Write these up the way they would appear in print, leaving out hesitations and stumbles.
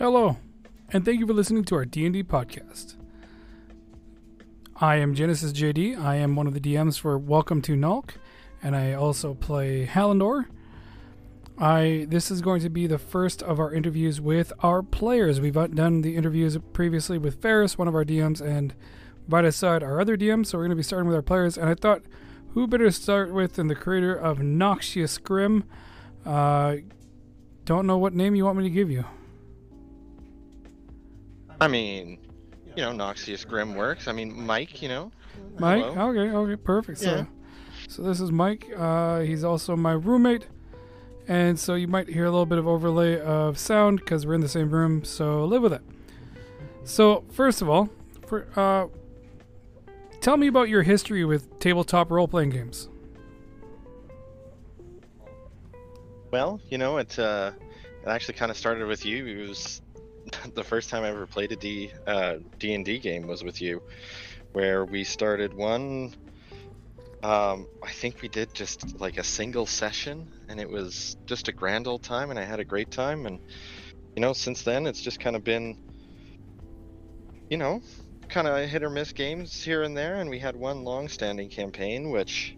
Hello, and thank you for listening to our D&D podcast. I am Genesis JD. I am one of the DMs for Welcome to Nalk, and I also play Hallandor. This is going to be the first of our interviews with our players. We've done the interviews previously with Ferris, one of our DMs, and right aside our other DMs, so we're going to be starting with our players, and I thought who better to start with than the creator of Noxious Grim. Don't know what name you want me to give you. I mean, you know, Noxious Grim works. I mean, Mike, you know. Mike? Hello. Okay, perfect. Yeah. So this is Mike. He's also my roommate. And so you might hear a little bit of overlay of sound because we're in the same room, so live with it. So first of all, tell me about your history with tabletop role-playing games. Well, you know, it actually kind of started with you. It was the first time I ever played a D&D game was with you, where we started one. I think we did just like a single session, and it was just a grand old time, and I had a great time. And you know, since then it's just kind of been, you know, kind of hit or miss games here and there. And we had one long-standing campaign which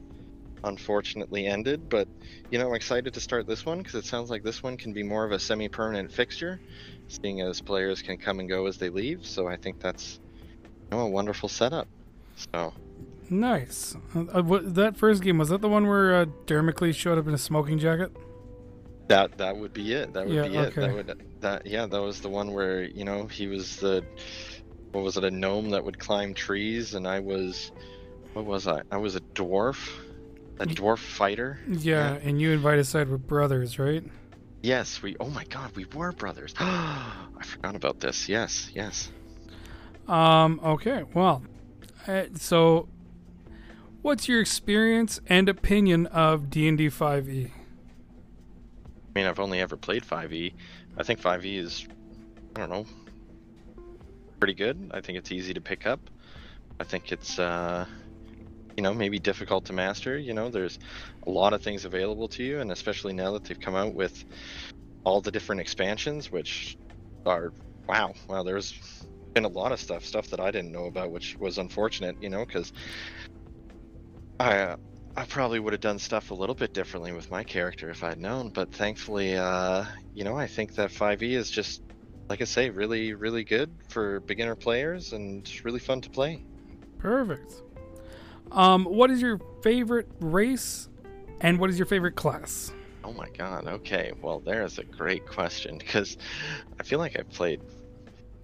unfortunately ended, but you know, I'm excited to start this one because it sounds like this one can be more of a semi-permanent fixture, seeing as players can come and go as they leave. So I think that's, you know, a wonderful setup. So nice. That first game, was that the one where Dermocles showed up in a smoking jacket? That would be it. That would be okay. That was the one where, you know, he was a gnome that would climb trees, and I was a dwarf. A dwarf fighter. Yeah, and you and Vitaside were brothers, right? Yes, we... Oh my god, we were brothers. I forgot about this. Yes. Okay, well... So, what's your experience and opinion of D&D 5e? I mean, I've only ever played 5e. I think 5e is... I don't know. Pretty good. I think it's easy to pick up. I think it's... you know, maybe difficult to master. You know, there's a lot of things available to you, and especially now that they've come out with all the different expansions, which are wow, there's been a lot of stuff that I didn't know about, which was unfortunate, you know, because I probably would have done stuff a little bit differently with my character if I'd known. But thankfully, you know, I think that 5e is just, like I say, really, really good for beginner players and just really fun to play. Perfect. What is your favorite race, and what is your favorite class? Oh my god, okay. Well, there's a great question, because I feel like I've played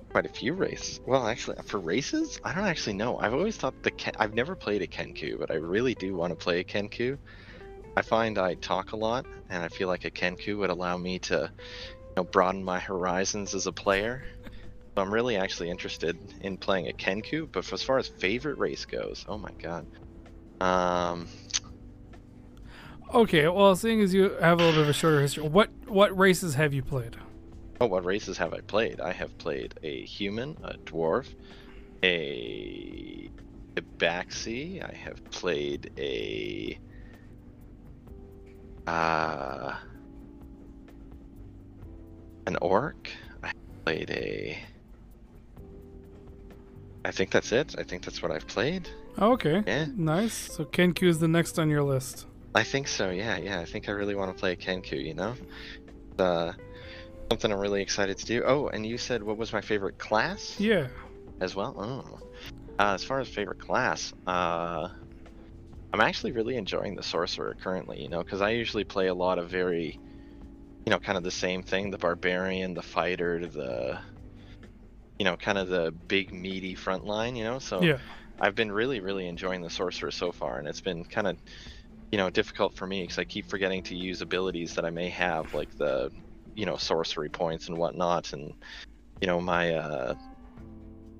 quite a few races. Well, actually, for races, I don't actually know. I've always thought I've never played a Kenku, but I really do want to play a Kenku. I find I talk a lot, and I feel like a Kenku would allow me to, you know, broaden my horizons as a player. So I'm really actually interested in playing a Kenku, but as far as favorite race goes, oh my god. Okay, well, seeing as you have a little bit of a shorter history, what races have you played? Oh, what races have I played? I have played a human, a dwarf, a Baxi. I have played a... an orc. I played a... I think that's it. I think that's what I've played. Okay. Yeah. Nice. So Kenku is the next on your list. I think so. Yeah. I think I really want to play Kenku, you know? Something I'm really excited to do. Oh, and you said what was my favorite class? Yeah. As well? Oh. As far as favorite class, I'm actually really enjoying the sorcerer currently, you know, because I usually play a lot of very, you know, kind of the same thing, the barbarian, the fighter, the... you know, kind of the big meaty front line, you know, so yeah. I've been really, really enjoying the sorcerer so far, and it's been kind of, you know, difficult for me because I keep forgetting to use abilities that I may have, like the, you know, sorcery points and whatnot, and, you know, my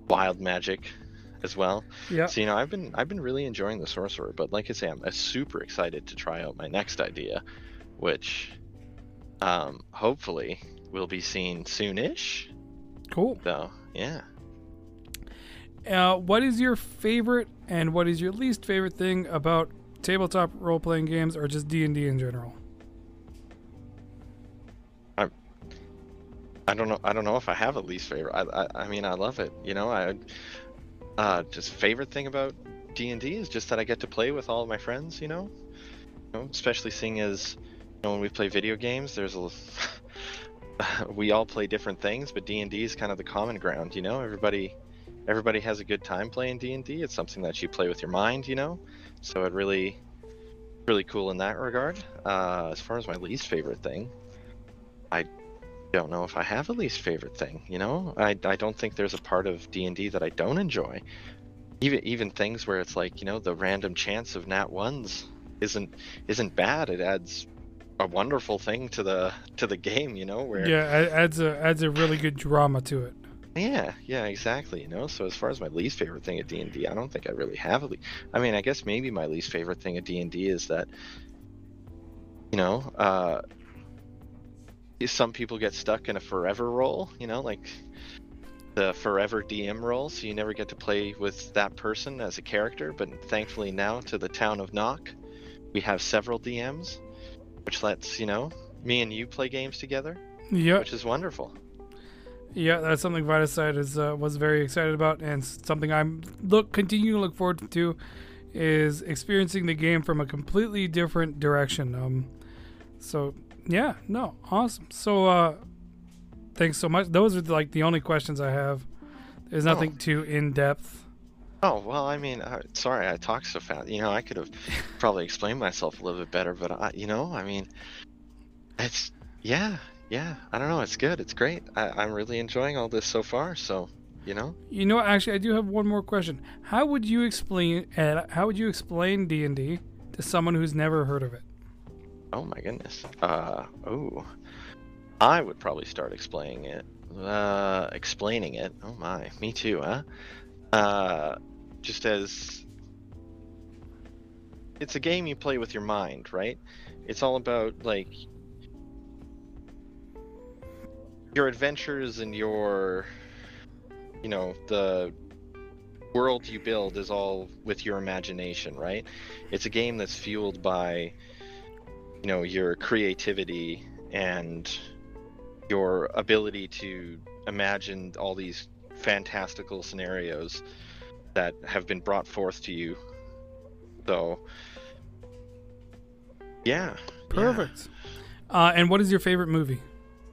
wild magic as well. Yeah. So, you know, I've been really enjoying the sorcerer, but like I say, I'm super excited to try out my next idea, which hopefully will be seen soonish. Cool. So, yeah. What is your favorite and what is your least favorite thing about tabletop role-playing games, or just D&D in general? I don't know if I have a least favorite. I mean, I love it. You know, just favorite thing about D&D is just that I get to play with all of my friends, you know? Especially seeing as, when we play video games, there's a we all play different things, but D&D is kind of the common ground, you know? Everybody has a good time playing D&D. It's something that you play with your mind, you know? So it really cool in that regard. As far as my least favorite thing, I don't know if I have a least favorite thing, you know? I don't think there's a part of D&D that I don't enjoy. Even things where it's like, the random chance of nat ones isn't bad. It adds a wonderful thing to the game, where it adds a really good drama to it. Yeah, exactly. So as far as my least favorite thing at D&D, I don't think I really have I mean, I guess maybe my least favorite thing at D&D is that some people get stuck in a forever role, like the forever DM role, so you never get to play with that person as a character. But thankfully now, to the town of Nalk, we have several DMs, which lets me and you play games together. Yeah, which is wonderful. Yeah, that's something Vitaside was very excited about, and something I'm continuing to look forward to is experiencing the game from a completely different direction. So yeah, no, awesome. So thanks so much. Those are like the only questions I have. There's nothing too in depth. Oh, well, I mean, sorry I talked so fast. I could have probably explained myself a little bit better, but I mean, it's yeah, I don't know. It's good. It's great. I'm really enjoying all this so far. So, actually, I do have one more question. How would you explain D&D to someone who's never heard of it? Oh my goodness. I would probably start explaining it. Oh my, me too, huh? Just as it's a game you play with your mind, right? It's all about like your adventures and your the world you build is all with your imagination, right? It's a game that's fueled by your creativity and your ability to imagine all these fantastical scenarios that have been brought forth to you. So yeah, perfect. Yeah. And what is your favorite movie?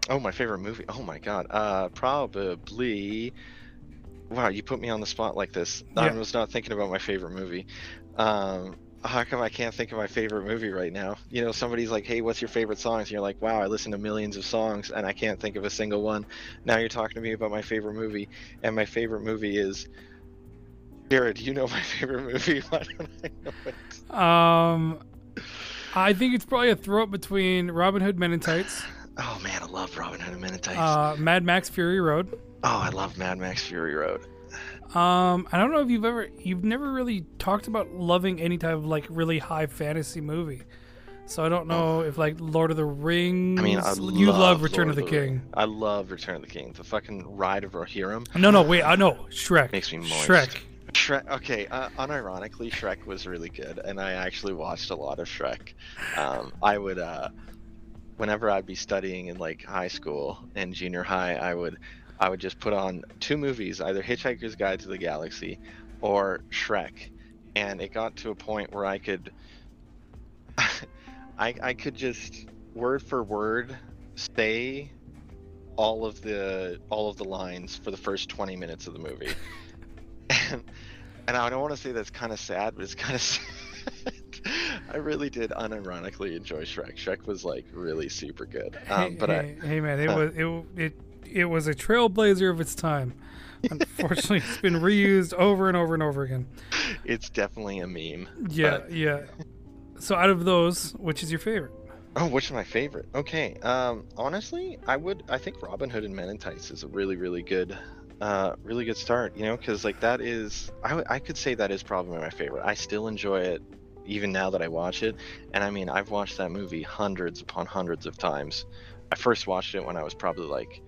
Oh, my favorite movie. Oh my God. Probably. Wow, you put me on the spot like this. Yeah. I was not thinking about my favorite movie. How come I can't think of my favorite movie right now? Somebody's like, "Hey, what's your favorite songs?" And you're like, "Wow, I listen to millions of songs and I can't think of a single one." Now you're talking to me about my favorite movie, and my favorite movie is. Jared, my favorite movie. Why don't I know it? I think it's probably a throw up between Robin Hood, Men in Tights. Oh man, I love Robin Hood and Men in Tights. Mad Max Fury Road. Oh, I love Mad Max Fury Road. I don't know if you've never really talked about loving any type of like really high fantasy movie. So I don't know if like Lord of the Rings. I mean, you love Return of the King. I love Return of the King. The fucking Ride of Rohirrim. No, wait, I know Shrek. Makes me moist. Shrek. Okay, unironically, Shrek was really good, and I actually watched a lot of Shrek. I would, whenever I'd be studying in like high school and junior high, I would just put on two movies, either Hitchhiker's Guide to the Galaxy or Shrek, and it got to a point where I could, I could just word for word say all of the lines for the first 20 minutes of the movie. And I don't want to say that's kind of sad, but it's kind of sad. I really did unironically enjoy Shrek. Shrek was like really super good. Man, it was a trailblazer of its time. Unfortunately, it's been reused over and over and over again. It's definitely a meme. Yeah, but... yeah. So out of those, which is your favorite? Oh, which is my favorite? Okay. Honestly, I think Robin Hood and Men in Tights is a really good. Really good start, because like that is, I could say that is probably my favorite. I still enjoy it even now that I watch it, and I mean, I've watched that movie hundreds upon hundreds of times. I first watched it when I was probably like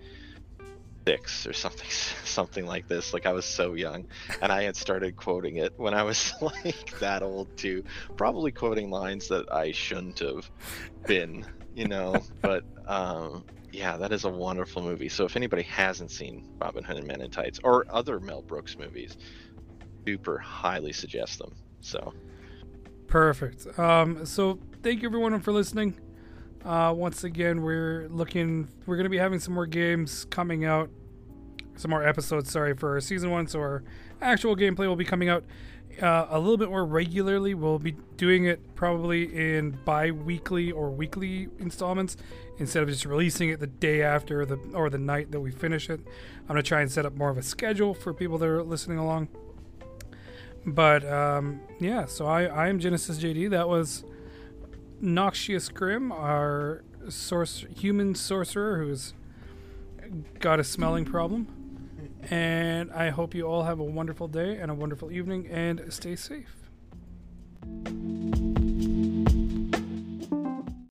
6 or something like this. Like, I was so young, and I had started quoting it when I was like that old too, probably quoting lines that I shouldn't have been, you know. But yeah, that is a wonderful movie. So if anybody hasn't seen Robin Hood and Men in Tights or other Mel Brooks movies, super highly suggest them. So perfect. So thank you everyone for listening. Once again, we're going to be having some more games coming out, some more episodes, sorry, for our season 1. So our actual gameplay will be coming out a little bit more regularly. We'll be doing it probably in bi-weekly or weekly installments instead of just releasing it the day after or the night that we finish it. I'm going to try and set up more of a schedule for people that are listening along. But yeah, so I am Genesis JD. That was Noxious Grim, our human sorcerer who's got a smelling problem. And I hope you all have a wonderful day and a wonderful evening, and stay safe.